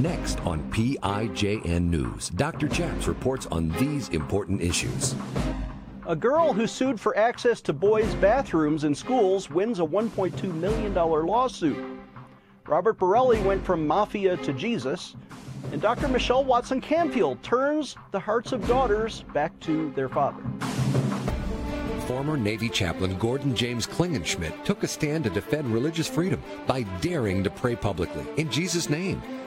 Next on PIJN News, Dr. Chaps reports on these important issues. A girl who sued for access to boys' bathrooms in schools wins a $1.2 million lawsuit. Robert Borelli went from mafia to Jesus. And Dr. Michelle Watson-Canfield turns the hearts of daughters back to their father. Former Navy chaplain Gordon James Klingenschmitt took a stand to defend religious freedom by daring to pray publicly in Jesus' name.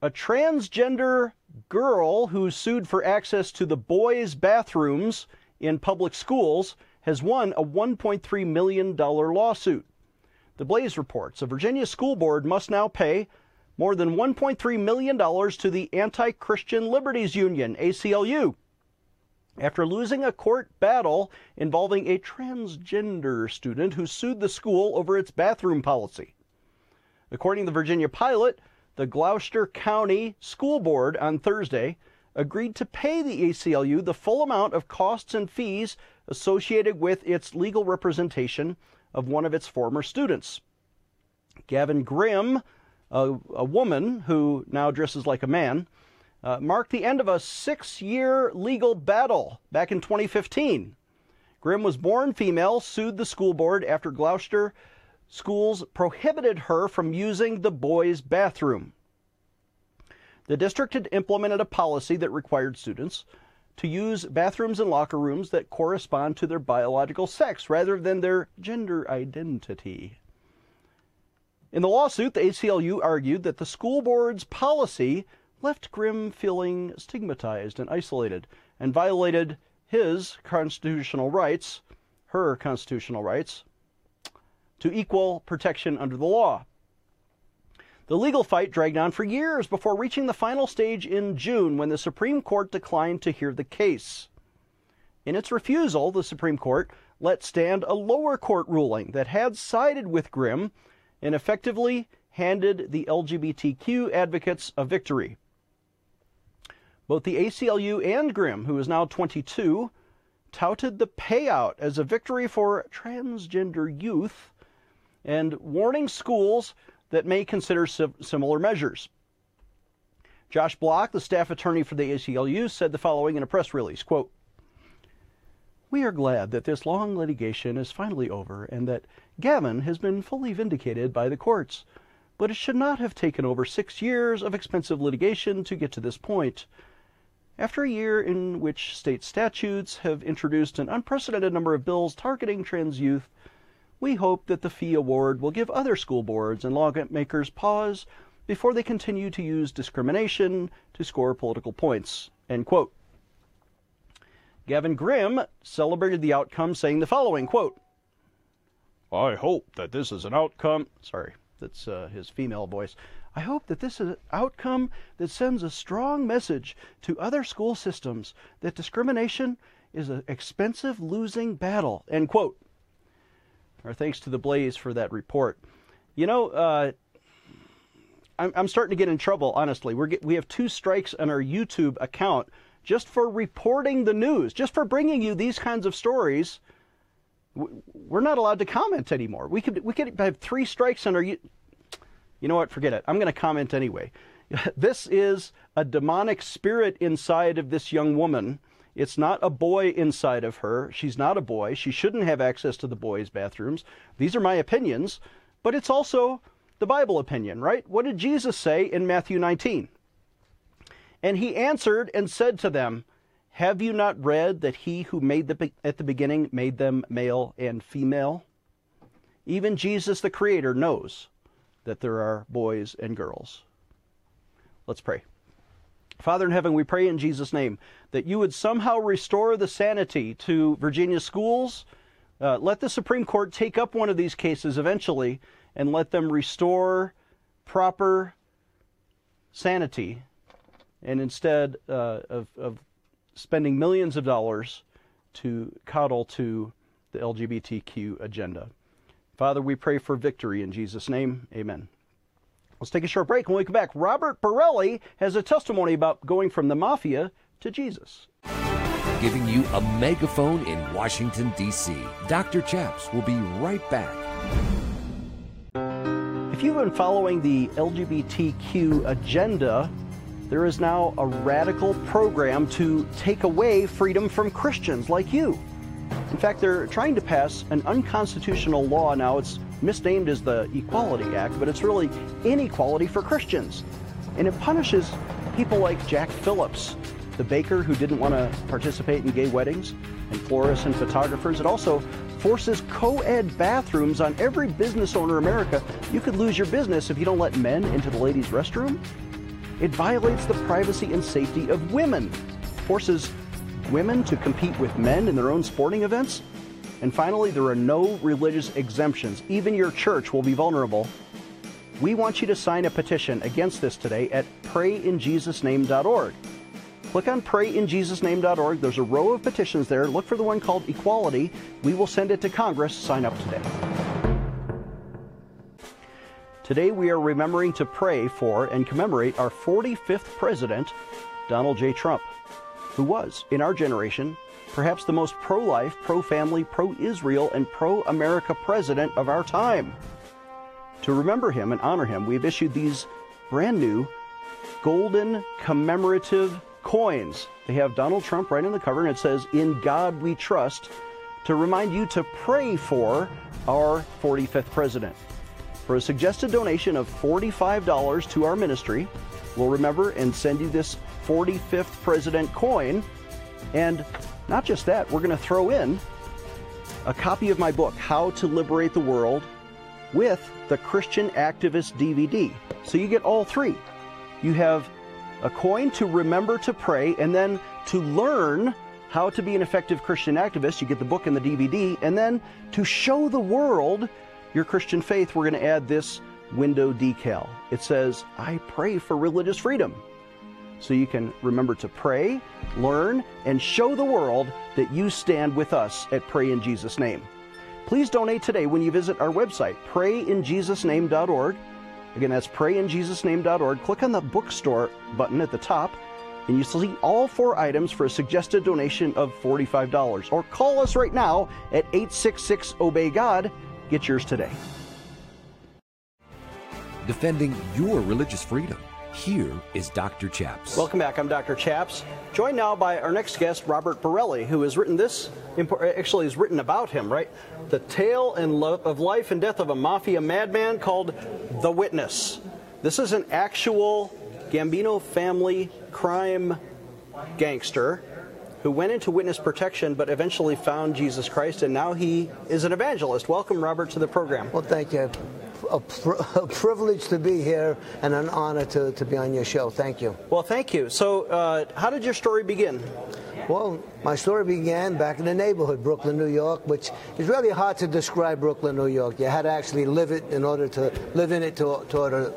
A transgender girl who sued for access to the boys' bathrooms in public schools has won a $1.3 million lawsuit. The Blaze reports a Virginia school board must now pay more than $1.3 million to the Anti-Christian Liberties Union, ACLU, after losing a court battle involving a transgender student who sued the school over its bathroom policy. According to the Virginia Pilot, the Gloucester County School Board on Thursday agreed to pay the ACLU the full amount of costs and fees associated with its legal representation of one of its former students. Gavin Grimm, a woman who now dresses like a man, marked the end of a six-year legal battle back in 2015. Grimm was born female, sued the school board after Gloucester schools prohibited her from using the boys' bathroom. The district had implemented a policy that required students to use bathrooms and locker rooms that correspond to their biological sex rather than their gender identity. In the lawsuit, the ACLU argued that the school board's policy left Grimm feeling stigmatized and isolated and violated his constitutional rights, her constitutional rights, to equal protection under the law. The legal fight dragged on for years before reaching the final stage in June when the Supreme Court declined to hear the case. In its refusal, the Supreme Court let stand a lower court ruling that had sided with Grimm and effectively handed the LGBTQ advocates a victory. Both the ACLU and Grimm, who is now 22, touted the payout as a victory for transgender youth and warning schools that may consider similar measures. Josh Block, the staff attorney for the ACLU, said the following in a press release, quote, "We are glad that this long litigation is finally over and that Gavin has been fully vindicated by the courts, but it should not have taken over 6 years of expensive litigation to get to this point. After a year in which state statutes have introduced an unprecedented number of bills targeting trans youth, we hope that the fee award will give other school boards and lawmakers pause before they continue to use discrimination to score political points," end quote. Gavin Grimm celebrated the outcome, saying the following, quote, "I hope that this is an outcome," sorry, that's his female voice, "I hope that this is an outcome that sends a strong message to other school systems that discrimination is an expensive losing battle," end quote. Our thanks to the Blaze for that report. You know, I'm starting to get in trouble, honestly. We have 2 strikes on our YouTube account just for reporting the news, just for bringing you these kinds of stories. We're not allowed to comment anymore. We could have 3 strikes on our YouTube. You know what? Forget it. I'm going to comment anyway. This is a demonic spirit inside of this young woman. It's not a boy inside of her. She's not a boy. She shouldn't have access to the boys' bathrooms. These are my opinions, but it's also the Bible opinion, right? What did Jesus say in Matthew 19? "And he answered and said to them, have you not read that he who made at the beginning made them male and female?" Even Jesus, the Creator, knows that there are boys and girls. Let's pray. Father in heaven, we pray in Jesus' name that you would somehow restore the sanity to Virginia schools. Let the Supreme Court take up one of these cases eventually and let them restore proper sanity, and instead of spending millions of dollars to coddle to the LGBTQ agenda. Father, we pray for victory in Jesus' name. Amen. Let's take a short break. When we come back, Robert Borelli has a testimony about going from the mafia to Jesus. Giving you a megaphone in Washington, D.C. Dr. Chaps will be right back. If you've been following the LGBTQ agenda, there is now a radical program to take away freedom from Christians like you. In fact, they're trying to pass an unconstitutional law now. It's misnamed as the Equality Act, but it's really inequality for Christians. And it punishes people like Jack Phillips, the baker who didn't want to participate in gay weddings, and florists and photographers. It also forces co-ed bathrooms on every business owner in America. You could lose your business if you don't let men into the ladies' restroom. It violates the privacy and safety of women, forces women to compete with men in their own sporting events. And finally, there are no religious exemptions. Even your church will be vulnerable. We want you to sign a petition against this today at PrayInJesusName.org. Click on PrayInJesusName.org. There's a row of petitions there. Look for the one called Equality. We will send it to Congress. Sign up today. Today we are remembering to pray for and commemorate our 45th president, Donald J. Trump, who was, in our generation, perhaps the most pro-life, pro-family, pro-Israel, and pro-America president of our time. To remember him and honor him, we've issued these brand new golden commemorative coins. They have Donald Trump right on the cover, and it says, "In God We Trust," to remind you to pray for our 45th president. For a suggested donation of $45 to our ministry, we'll remember and send you this 45th president coin. And not just that, we're going to throw in a copy of my book, How to Liberate the World, with the Christian Activist DVD. So you get all three. You have a coin to remember to pray, and then to learn how to be an effective Christian activist, you get the book and the DVD, and then to show the world your Christian faith, we're going to add this window decal. It says, "I pray for religious freedom." So you can remember to pray, learn, and show the world that you stand with us at Pray in Jesus' Name. Please donate today when you visit our website, PrayInJesusName.org. Again, that's PrayInJesusName.org. Click on the bookstore button at the top, and you'll see all four items for a suggested donation of $45. Or call us right now at 866-OBEY-GOD. Get yours today. Defending your religious freedom. Here is Dr. Chaps. Welcome back. I'm Dr. Chaps, joined now by our next guest, Robert Borelli, who has written this, actually has written about him, right? The tale of life and death of a mafia madman called The Witness. This is an actual Gambino family crime gangster who went into witness protection but eventually found Jesus Christ, and now he is an evangelist. Welcome, Robert, to the program. Well, thank you. A privilege to be here and an honor to be on your show. Thank you. Well, thank you. So how did your story begin? Well, my story began back in the neighborhood, Brooklyn, New York, which is really hard to describe. Brooklyn, New York, you had to actually live it in order to live in it in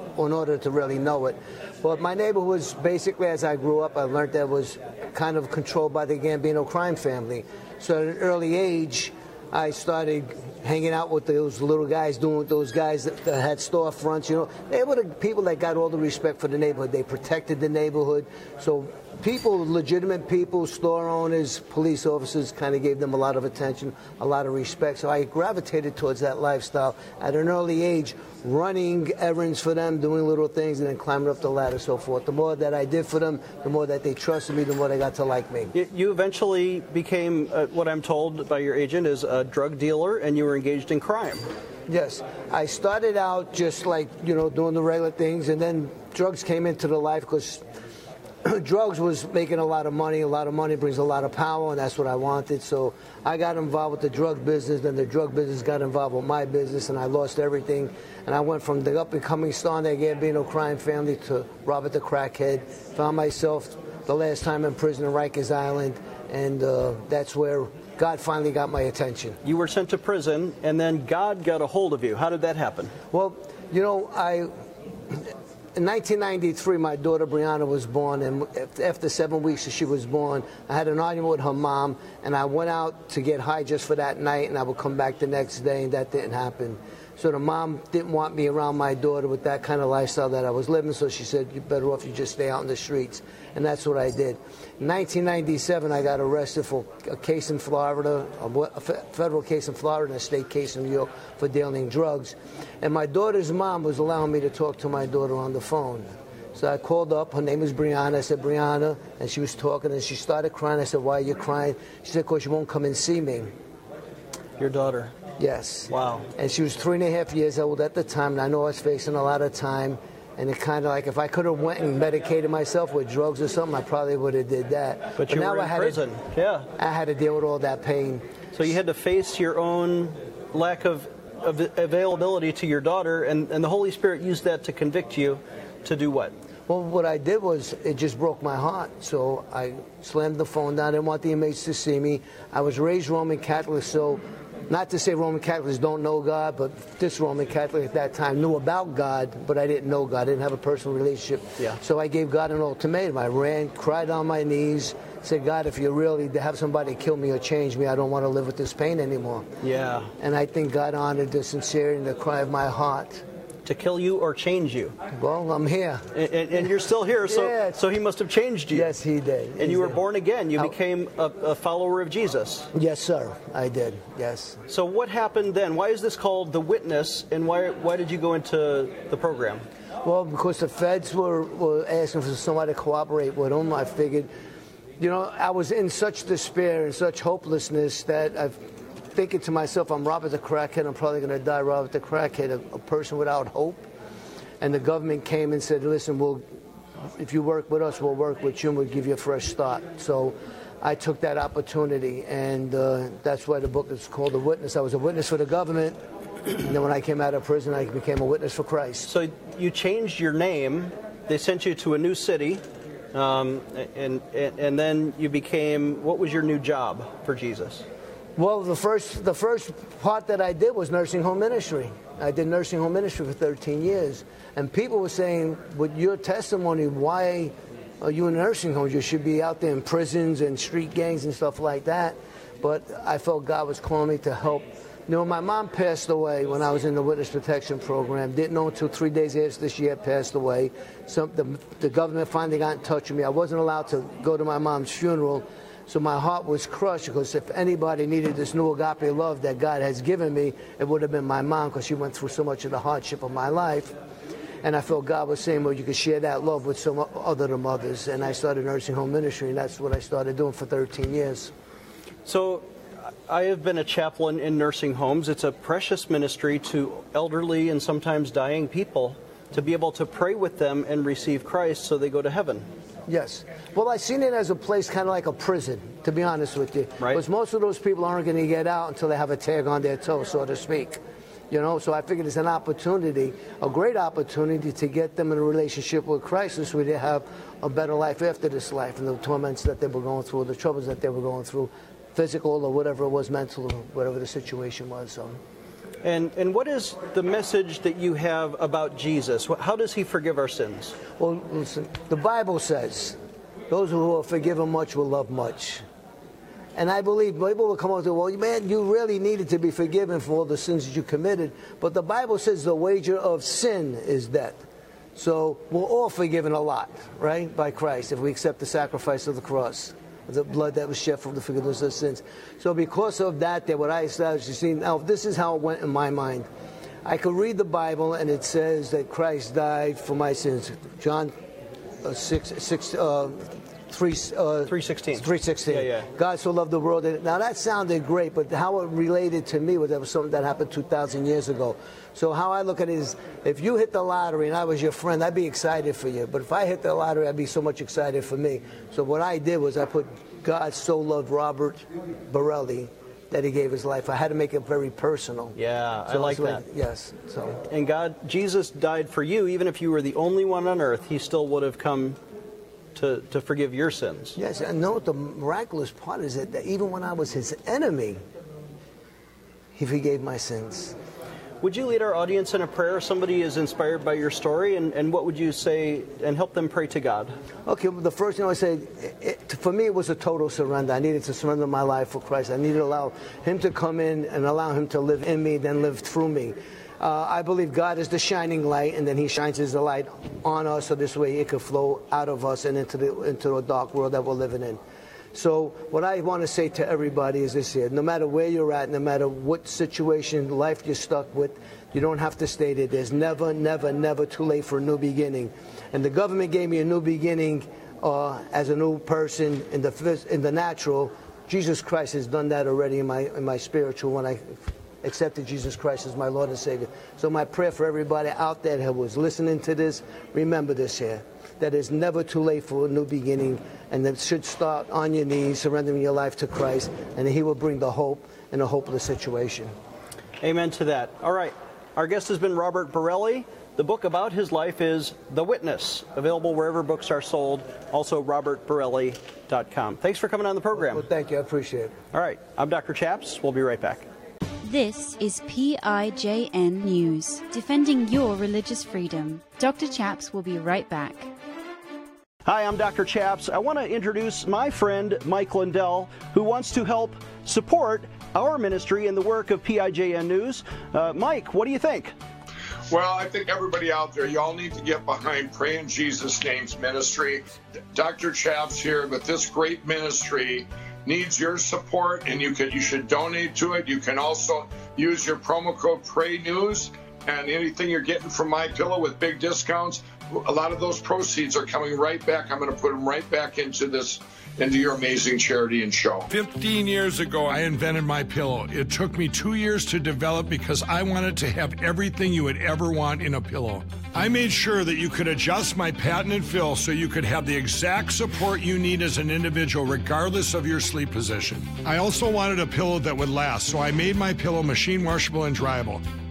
order to really know it. But my neighborhood was basically, as I grew up, I learned that it was kind of controlled by the Gambino crime family. So at an early age, I started hanging out with those little guys, doing with those guys that had storefronts. You know, they were the people that got all the respect for the neighborhood. They protected the neighborhood. So people, legitimate people, store owners, police officers, kind of gave them a lot of attention, a lot of respect. So I gravitated towards that lifestyle at an early age, running errands for them, doing little things, and then climbing up the ladder, so forth. The more that I did for them, the more that they trusted me, the more they got to like me. You eventually became, what I'm told by your agent, is a drug dealer, and you were engaged in crime. Yes. I started out just like, you know, doing the regular things, and then drugs came into the life because drugs was making a lot of money. A lot of money brings a lot of power, and that's what I wanted. So I got involved with the drug business, then the drug business got involved with my business, and I lost everything. And I went from the up-and-coming star in the Gambino crime family to Robert the Crackhead. Found myself the last time in prison in Rikers Island, and that's where God finally got my attention. You were sent to prison, and then God got a hold of you. How did that happen? Well, you know, In 1993, my daughter Brianna was born, and after 7 weeks that she was born, I had an argument with her mom, and I went out to get high just for that night, and I would come back the next day, and that didn't happen. So the mom didn't want me around my daughter with that kind of lifestyle that I was living, so she said, you're better off you just stay out in the streets, and that's what I did. In 1997, I got arrested for a case in Florida, a federal case in Florida and a state case in New York for dealing drugs, and my daughter's mom was allowing me to talk to my daughter on the phone. So I called up, her name is Brianna, I said, Brianna, and she was talking, and she started crying. I said, why are you crying? She said, because you won't come and see me. Your daughter? Yes. Wow. And she was 3.5 years old at the time, and I know I was facing a lot of time, and it kind of like, if I could have went and medicated myself with drugs or something, I probably would have did that. But you were in prison. Yeah. I had to deal with all that pain. So you had to face your own lack of availability to your daughter, and the Holy Spirit used that to convict you to do what? Well, what I did was, it just broke my heart, so I slammed the phone down. I didn't want the inmates to see me. I was raised Roman Catholic, so not to say Roman Catholics don't know God, but this Roman Catholic at that time knew about God, but I didn't know God. I didn't have a personal relationship. Yeah. So I gave God an ultimatum. I ran, cried on my knees, said, God, if you really have somebody kill me or change me, I don't want to live with this pain anymore. Yeah. And I think God honored the sincerity and the cry of my heart. To kill you or change you? Well, I'm here. And you're still here, so yeah. So he must have changed you. Yes, he did. And you were born again. You became a follower of Jesus. Yes, sir, I did, yes. So what happened then? Why is this called The Witness, and why did you go into the program? Well, because the feds were asking for somebody to cooperate with them. I figured, you know, I was in such despair and such hopelessness that I've thinking to myself, I'm Robert the Crackhead, I'm probably going to die Robert the Crackhead, a person without hope. And the government came and said, listen, if you work with us, we'll work with you and we'll give you a fresh start. So I took that opportunity, and that's why the book is called The Witness. I was a witness for the government, and then when I came out of prison, I became a witness for Christ. So you changed your name, they sent you to a new city, and then you became, what was your new job for Jesus? Well, the first part that I did was nursing home ministry. I did nursing home ministry for 13 years. And people were saying, with your testimony, why are you in nursing homes? You should be out there in prisons and street gangs and stuff like that. But I felt God was calling me to help. You know, my mom passed away when I was in the Witness Protection Program. Didn't know until 3 days after this year passed away. The government finally got in touch with me. I wasn't allowed to go to my mom's funeral. So my heart was crushed, because if anybody needed this new agape love that God has given me, it would have been my mom, because she went through so much of the hardship of my life. And I felt God was saying, well, you could share that love with some other mothers. And I started nursing home ministry, and that's what I started doing for 13 years. So I have been a chaplain in nursing homes. It's a precious ministry to elderly and sometimes dying people, to be able to pray with them and receive Christ so they go to heaven. Yes. Well, I seen it as a place kind of like a prison, to be honest with you. Right. Because most of those people aren't going to get out until they have a tag on their toe, so to speak. You know, so I figured it's an opportunity, a great opportunity to get them in a relationship with Christ, so they have a better life after this life, and the torments that they were going through, the troubles that they were going through, physical or whatever it was, mental or whatever the situation was. So. And what is the message that you have about Jesus? How does he forgive our sins? Well, listen, the Bible says, those who are forgiven much will love much. And I believe people will come up to, well, man, you really needed to be forgiven for all the sins that you committed. But the Bible says the wager of sin is death. So we're all forgiven a lot, right, by Christ, if we accept the sacrifice of the cross, the blood that was shed for the forgiveness of sins. So because of that, what I established, you see, now this is how it went in my mind. I could read the Bible, and it says that Christ died for my sins. John 3:16. 3:16. Yeah, yeah. God so loved the world. Now that sounded great, but how it related to me was that was something that happened 2,000 years ago. So how I look at it is, if you hit the lottery and I was your friend, I'd be excited for you. But if I hit the lottery, I'd be so much excited for me. So what I did was I put God so loved Robert Borelli that he gave his life. I had to make it very personal. Yeah, so I like that. Yes. So. And God, Jesus died for you. Even if you were the only one on earth, he still would have come to forgive your sins. Yes, and know what the miraculous part is, that even when I was his enemy, he forgave my sins. Would you lead our audience in a prayer if somebody is inspired by your story, and what would you say and help them pray to God? Okay, well, the first thing I say, for me, it was a total surrender. I needed to surrender my life for Christ. I needed to allow him to come in and allow him to live in me, then live through me. I believe God is the shining light, and then he shines his light on us, so this way it could flow out of us and into the dark world that we're living in. So what I want to say to everybody is this here: no matter where you're at, no matter what situation, life you're stuck with, you don't have to stay there. There's never, never, never too late for a new beginning. And the government gave me a new beginning as a new person in the natural. Jesus Christ has done that already in my spiritual when I accepted Jesus Christ as my Lord and Savior. So my prayer for everybody out there who was listening to this, remember this here, that it's never too late for a new beginning, and that should start on your knees, surrendering your life to Christ, and he will bring the hope in a hopeless situation. Amen to that. All right. Our guest has been Robert Borelli. The book about his life is The Witness, available wherever books are sold, also robertborelli.com. Thanks for coming on the program. Well, thank you. I appreciate it. All right. I'm Dr. Chaps. We'll be right back. This is PIJN News, defending your religious freedom. Dr. Chaps will be right back. Hi, I'm Dr. Chaps. I want to introduce my friend, Mike Lindell, who wants to help support our ministry and the work of PIJN News. Mike, what do you think? Well, I think everybody out there, you all need to get behind Pray in Jesus' Name's ministry. Dr. Chaps here, but this great ministry needs your support, and you should donate to it. You can also use your promo code PRAYNEWS, and anything you're getting from MyPillow with big discounts, a lot of those proceeds are coming right back. I'm going to put them right back into your amazing charity and show. 15 years ago, I invented MyPillow. It took me 2 years to develop because I wanted to have everything you would ever want in a pillow. I made sure that you could adjust my patented fill so you could have the exact support you need as an individual, regardless of your sleep position. I also wanted a pillow that would last, so I made MyPillow machine washable and dryable.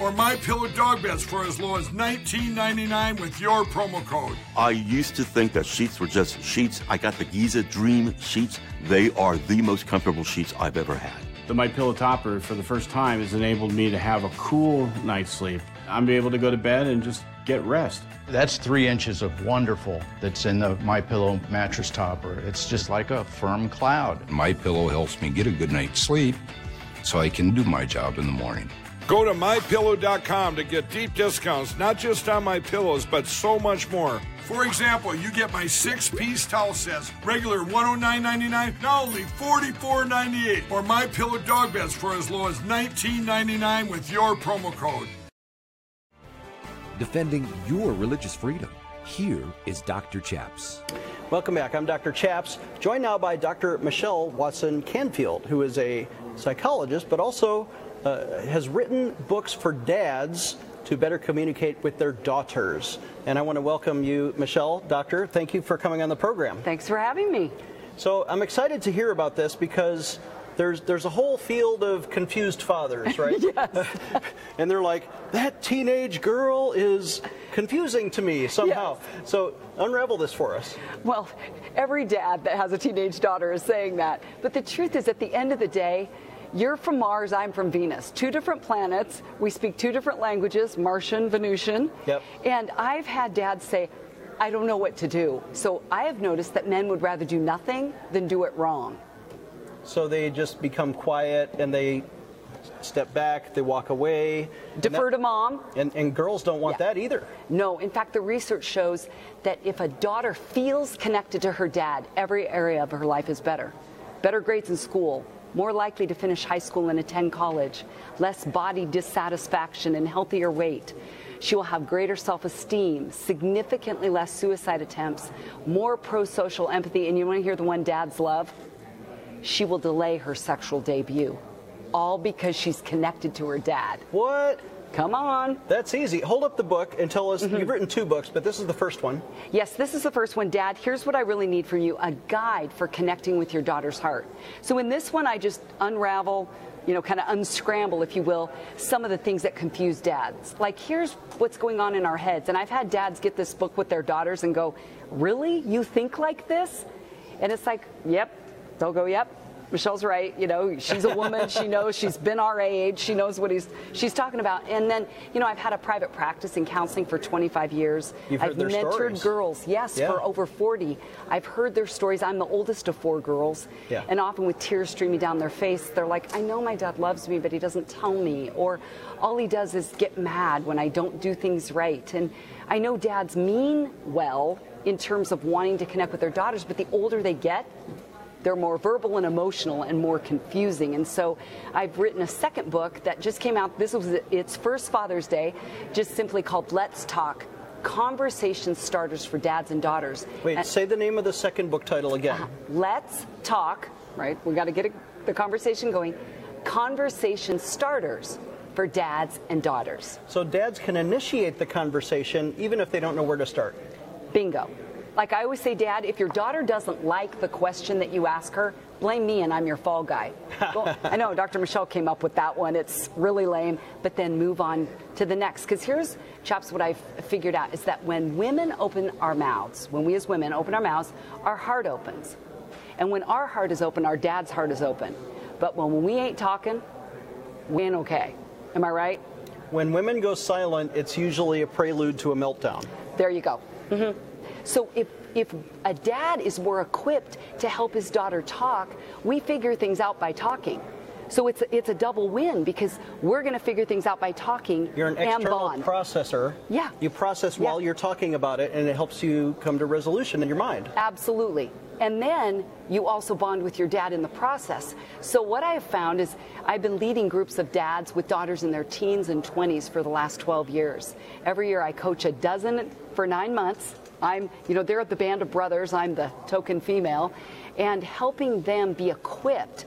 or MyPillow dog beds for as low as $19.99 with your promo code. I used to think that sheets were just sheets. I got the Giza Dream sheets. They are the most comfortable sheets I've ever had. The MyPillow topper, for the first time, has enabled me to have a cool night's sleep. I'm able to go to bed and just get rest. That's 3 inches of wonderful that's in the MyPillow mattress topper. It's just like a firm cloud. MyPillow helps me get a good night's sleep so I can do my job in the morning. Go to MyPillow.com to get deep discounts, not just on my pillows, but so much more. For example, you get my 6-piece towel sets, regular $109.99, now only $44.98. or MyPillow dog beds for as low as $19.99 with your promo code. Defending your religious freedom. Here is Dr. Chaps. Welcome back. I'm Dr. Chaps, joined now by Dr. Michelle Watson-Canfield, who is a psychologist, but also has written books for dads to better communicate with their daughters. And I want to welcome you, Michelle. Doctor, thank you for coming on the program. Thanks for having me. So I'm excited to hear about this because there's a whole field of confused fathers, right? Yes. And they're like, that teenage girl is confusing to me somehow. Yes. So unravel this for us. Well, every dad that has a teenage daughter is saying that. But the truth is, at the end of the day, you're from Mars, I'm from Venus. Two different planets. We speak two different languages, Martian, Venusian. Yep. And I've had dads say, I don't know what to do. So I have noticed that men would rather do nothing than do it wrong. So they just become quiet and they step back, they walk away. Defer to mom. And girls don't want that either. No, in fact, the research shows that if a daughter feels connected to her dad, every area of her life is better. Better grades in school, more likely to finish high school and attend college, less body dissatisfaction and healthier weight. She will have greater self-esteem, significantly less suicide attempts, more pro-social empathy, and you want to hear the one dads love? She will delay her sexual debut, all because she's connected to her dad. What? Come on. That's easy. Hold up the book and tell us, you've written two books, but this is the first one. Yes, this is the first one. Dad, here's what I really need from you, a guide for connecting with your daughter's heart. So in this one, I just unravel, you know, kind of unscramble, if you will, some of the things that confuse dads. Like, here's what's going on in our heads. And I've had dads get this book with their daughters and go, really? You think like this? And it's like, yep. They'll go, yep. Michelle's right, you know, she's a woman, she knows, she's been our age, she knows what she's talking about. And then, you know, I've had a private practice in counseling for 25 years. You've heard their mentored stories. Girls, yes, yeah. For over 40. I've heard their stories. I'm the oldest of four girls. Yeah. And often with tears streaming down their face, they're like, I know my dad loves me, but he doesn't tell me. Or all he does is get mad when I don't do things right. And I know dads mean well in terms of wanting to connect with their daughters, but the older they get, they're more verbal and emotional and more confusing. And so I've written a second book that just came out. This was its first Father's Day, just simply called Let's Talk, Conversation Starters for Dads and Daughters. Wait, and say the name of the second book title again. Let's Talk, right? We've got to get the conversation going. Conversation Starters for Dads and Daughters. So dads can initiate the conversation even if they don't know where to start. Bingo. Like I always say, Dad, if your daughter doesn't like the question that you ask her, blame me and I'm your fall guy. Well, I know Dr. Michelle came up with that one. It's really lame, but then move on to the next. Because here's, Chops, what I've figured out is that when women open our mouths, when we as women open our mouths, our heart opens. And when our heart is open, our dad's heart is open. But when we ain't talking, we ain't okay. Am I right? When women go silent, it's usually a prelude to a meltdown. There you go. Mm-hmm. So if a dad is more equipped to help his daughter talk, we figure things out by talking. So it's a double win because we're going to figure things out by talking. You're an external processor. Yeah. You process while you're talking about it, and it helps you come to resolution in your mind. Absolutely. And then you also bond with your dad in the process. So what I have found is I've been leading groups of dads with daughters in their teens and 20s for the last 12 years. Every year I coach a dozen for 9 months. I'm, you know, they're the band of brothers, I'm the token female, and helping them be equipped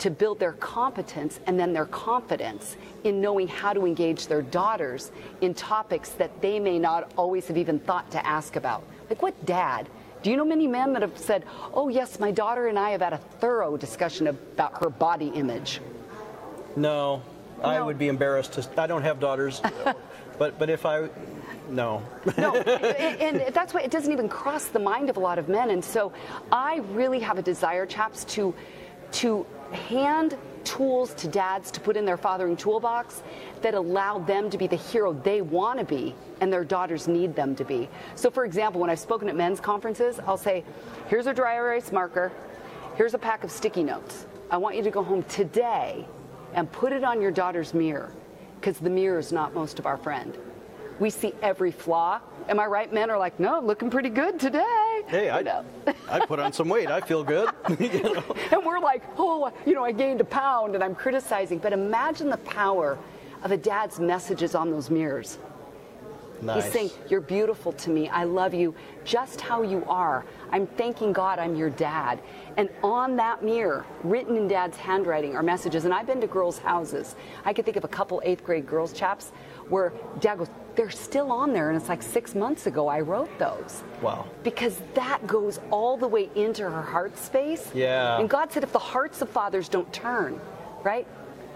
to build their competence and then their confidence in knowing how to engage their daughters in topics that they may not always have even thought to ask about. Like, what dad? Do you know many men that have said, oh yes, my daughter and I have had a thorough discussion about her body image? No, I would be embarrassed to, I don't have daughters, but if I, no. No, and that's why it doesn't even cross the mind of a lot of men. And so I really have a desire, Chaps, to hand tools to dads to put in their fathering toolbox that allow them to be the hero they want to be and their daughters need them to be. So, for example, when I've spoken at men's conferences, I'll say, here's a dry erase marker, here's a pack of sticky notes. I want you to go home today and put it on your daughter's mirror, because the mirror is not most of our friend. We see every flaw. Am I right? Men are like, no, looking pretty good today. Hey, I put on some weight. I feel good. You know? And we're like, oh, you know, I gained a pound and I'm criticizing. But imagine the power of a dad's messages on those mirrors. Nice. He's saying, you're beautiful to me. I love you just how you are. I'm thanking God I'm your dad. And on that mirror, written in dad's handwriting, are messages. And I've been to girls' houses. I could think of a couple 8th grade girls, Chaps, where dad goes, they're still on there. And it's like 6 months ago I wrote those. Wow. Because that goes all the way into her heart space. Yeah. And God said if the hearts of fathers don't turn, right,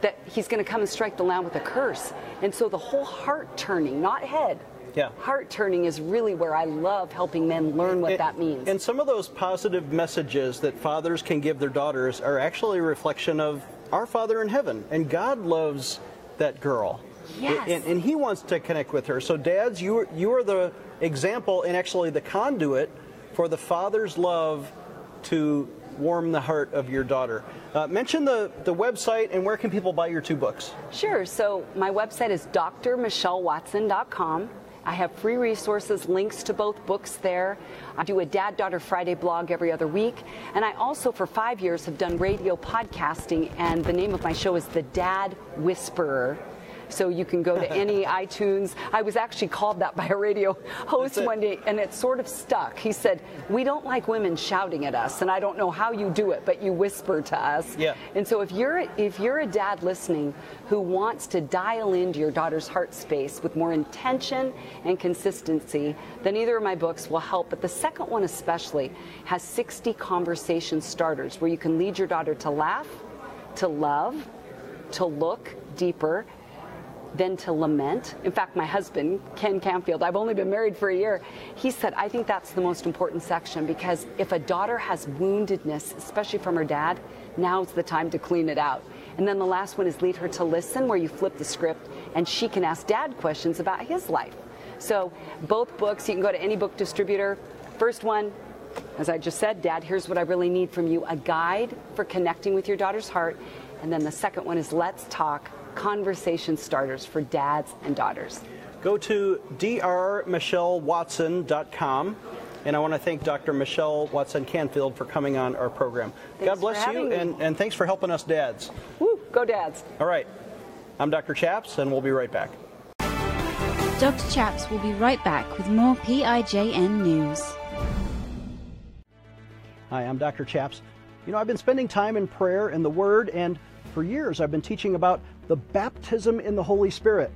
that he's going to come and strike the land with a curse. And so the whole heart turning, not head. Yeah. Heart turning is really where I love helping men learn what that means. And some of those positive messages that fathers can give their daughters are actually a reflection of our Father in heaven. And God loves that girl. Yes. And he wants to connect with her. So dads, you are the example and actually the conduit for the Father's love to warm the heart of your daughter. Mention the website and where can people buy your two books? Sure. So my website is drmichellewatson.com. I have free resources, links to both books there. I do a Dad-Daughter Friday blog every other week. And I also, for 5 years, have done radio podcasting. And the name of my show is The Dad Whisperer. So you can go to any iTunes. I was actually called that by a radio host one day, and it sort of stuck. He said, we don't like women shouting at us, and I don't know how you do it, but you whisper to us. Yeah. And so if you're a dad listening who wants to dial into your daughter's heart space with more intention and consistency, then either of my books will help. But the second one especially has 60 conversation starters where you can lead your daughter to laugh, to love, to look deeper, than to lament. In fact, my husband, Ken Canfield, I've only been married for a year, he said, I think that's the most important section, because if a daughter has woundedness, especially from her dad, now's the time to clean it out. And then the last one is lead her to listen, where you flip the script and she can ask dad questions about his life. So both books, you can go to any book distributor. First one, as I just said, Dad, here's what I really need from you, a guide for connecting with your daughter's heart. And then the second one is Let's Talk, Conversation Starters for Dads and Daughters. Go to drmichellewatson.com. And I want to thank Dr. Michelle Watson-Canfield for coming on our program. Thanks. God bless you, and thanks for helping us dads. Woo, go dads. All right. I'm Dr. Chaps, and we'll be right back. Dr. Chaps will be right back with more PIJN News. Hi, I'm Dr. Chaps. You know, I've been spending time in prayer and the Word, and for years I've been teaching about the baptism in the Holy Spirit,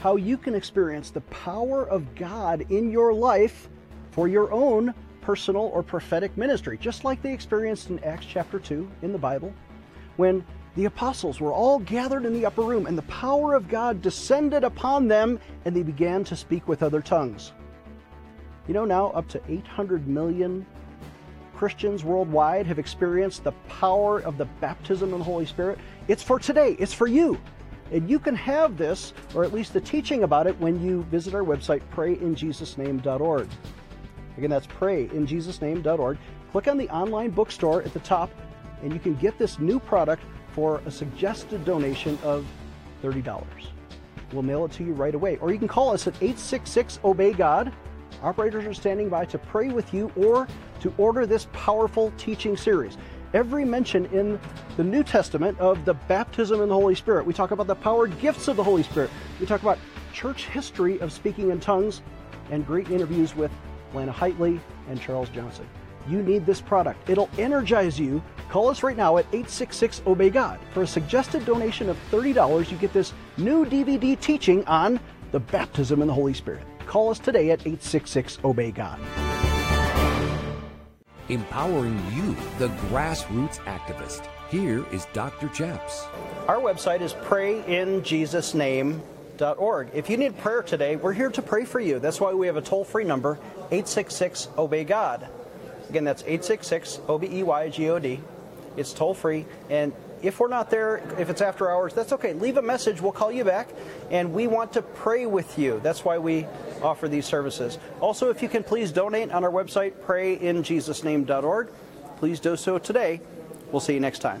how you can experience the power of God in your life for your own personal or prophetic ministry, just like they experienced in Acts chapter 2 in the Bible, when the apostles were all gathered in the upper room and the power of God descended upon them and they began to speak with other tongues. You know, now up to 800 million Christians worldwide have experienced the power of the baptism in the Holy Spirit. It's for today, it's for you. And you can have this, or at least the teaching about it, when you visit our website, prayinjesusname.org. Again, that's prayinjesusname.org. Click on the online bookstore at the top, and you can get this new product for a suggested donation of $30. We'll mail it to you right away. Or you can call us at 866-OBEY-GOD. Operators are standing by to pray with you or to order this powerful teaching series. Every mention in the New Testament of the baptism in the Holy Spirit. We talk about the powered gifts of the Holy Spirit. We talk about church history of speaking in tongues and great interviews with Lana Heitley and Charles Johnson. You need this product. It'll energize you. Call us right now at 866-OBEY-GOD. For a suggested donation of $30, you get this new DVD teaching on the baptism in the Holy Spirit. Call us today at 866-OBEY-GOD. Empowering you, the grassroots activist. Here is Dr. Chaps. Our website is prayinjesusname.org. If you need prayer today, we're here to pray for you. That's why we have a toll-free number, 866-OBEY-GOD. Again, that's 866-OBEY-GOD. It's toll-free, and if we're not there, if it's after hours, that's okay. Leave a message. We'll call you back, and we want to pray with you. That's why we offer these services. Also, if you can please donate on our website, prayinjesusname.org. Please do so today. We'll see you next time.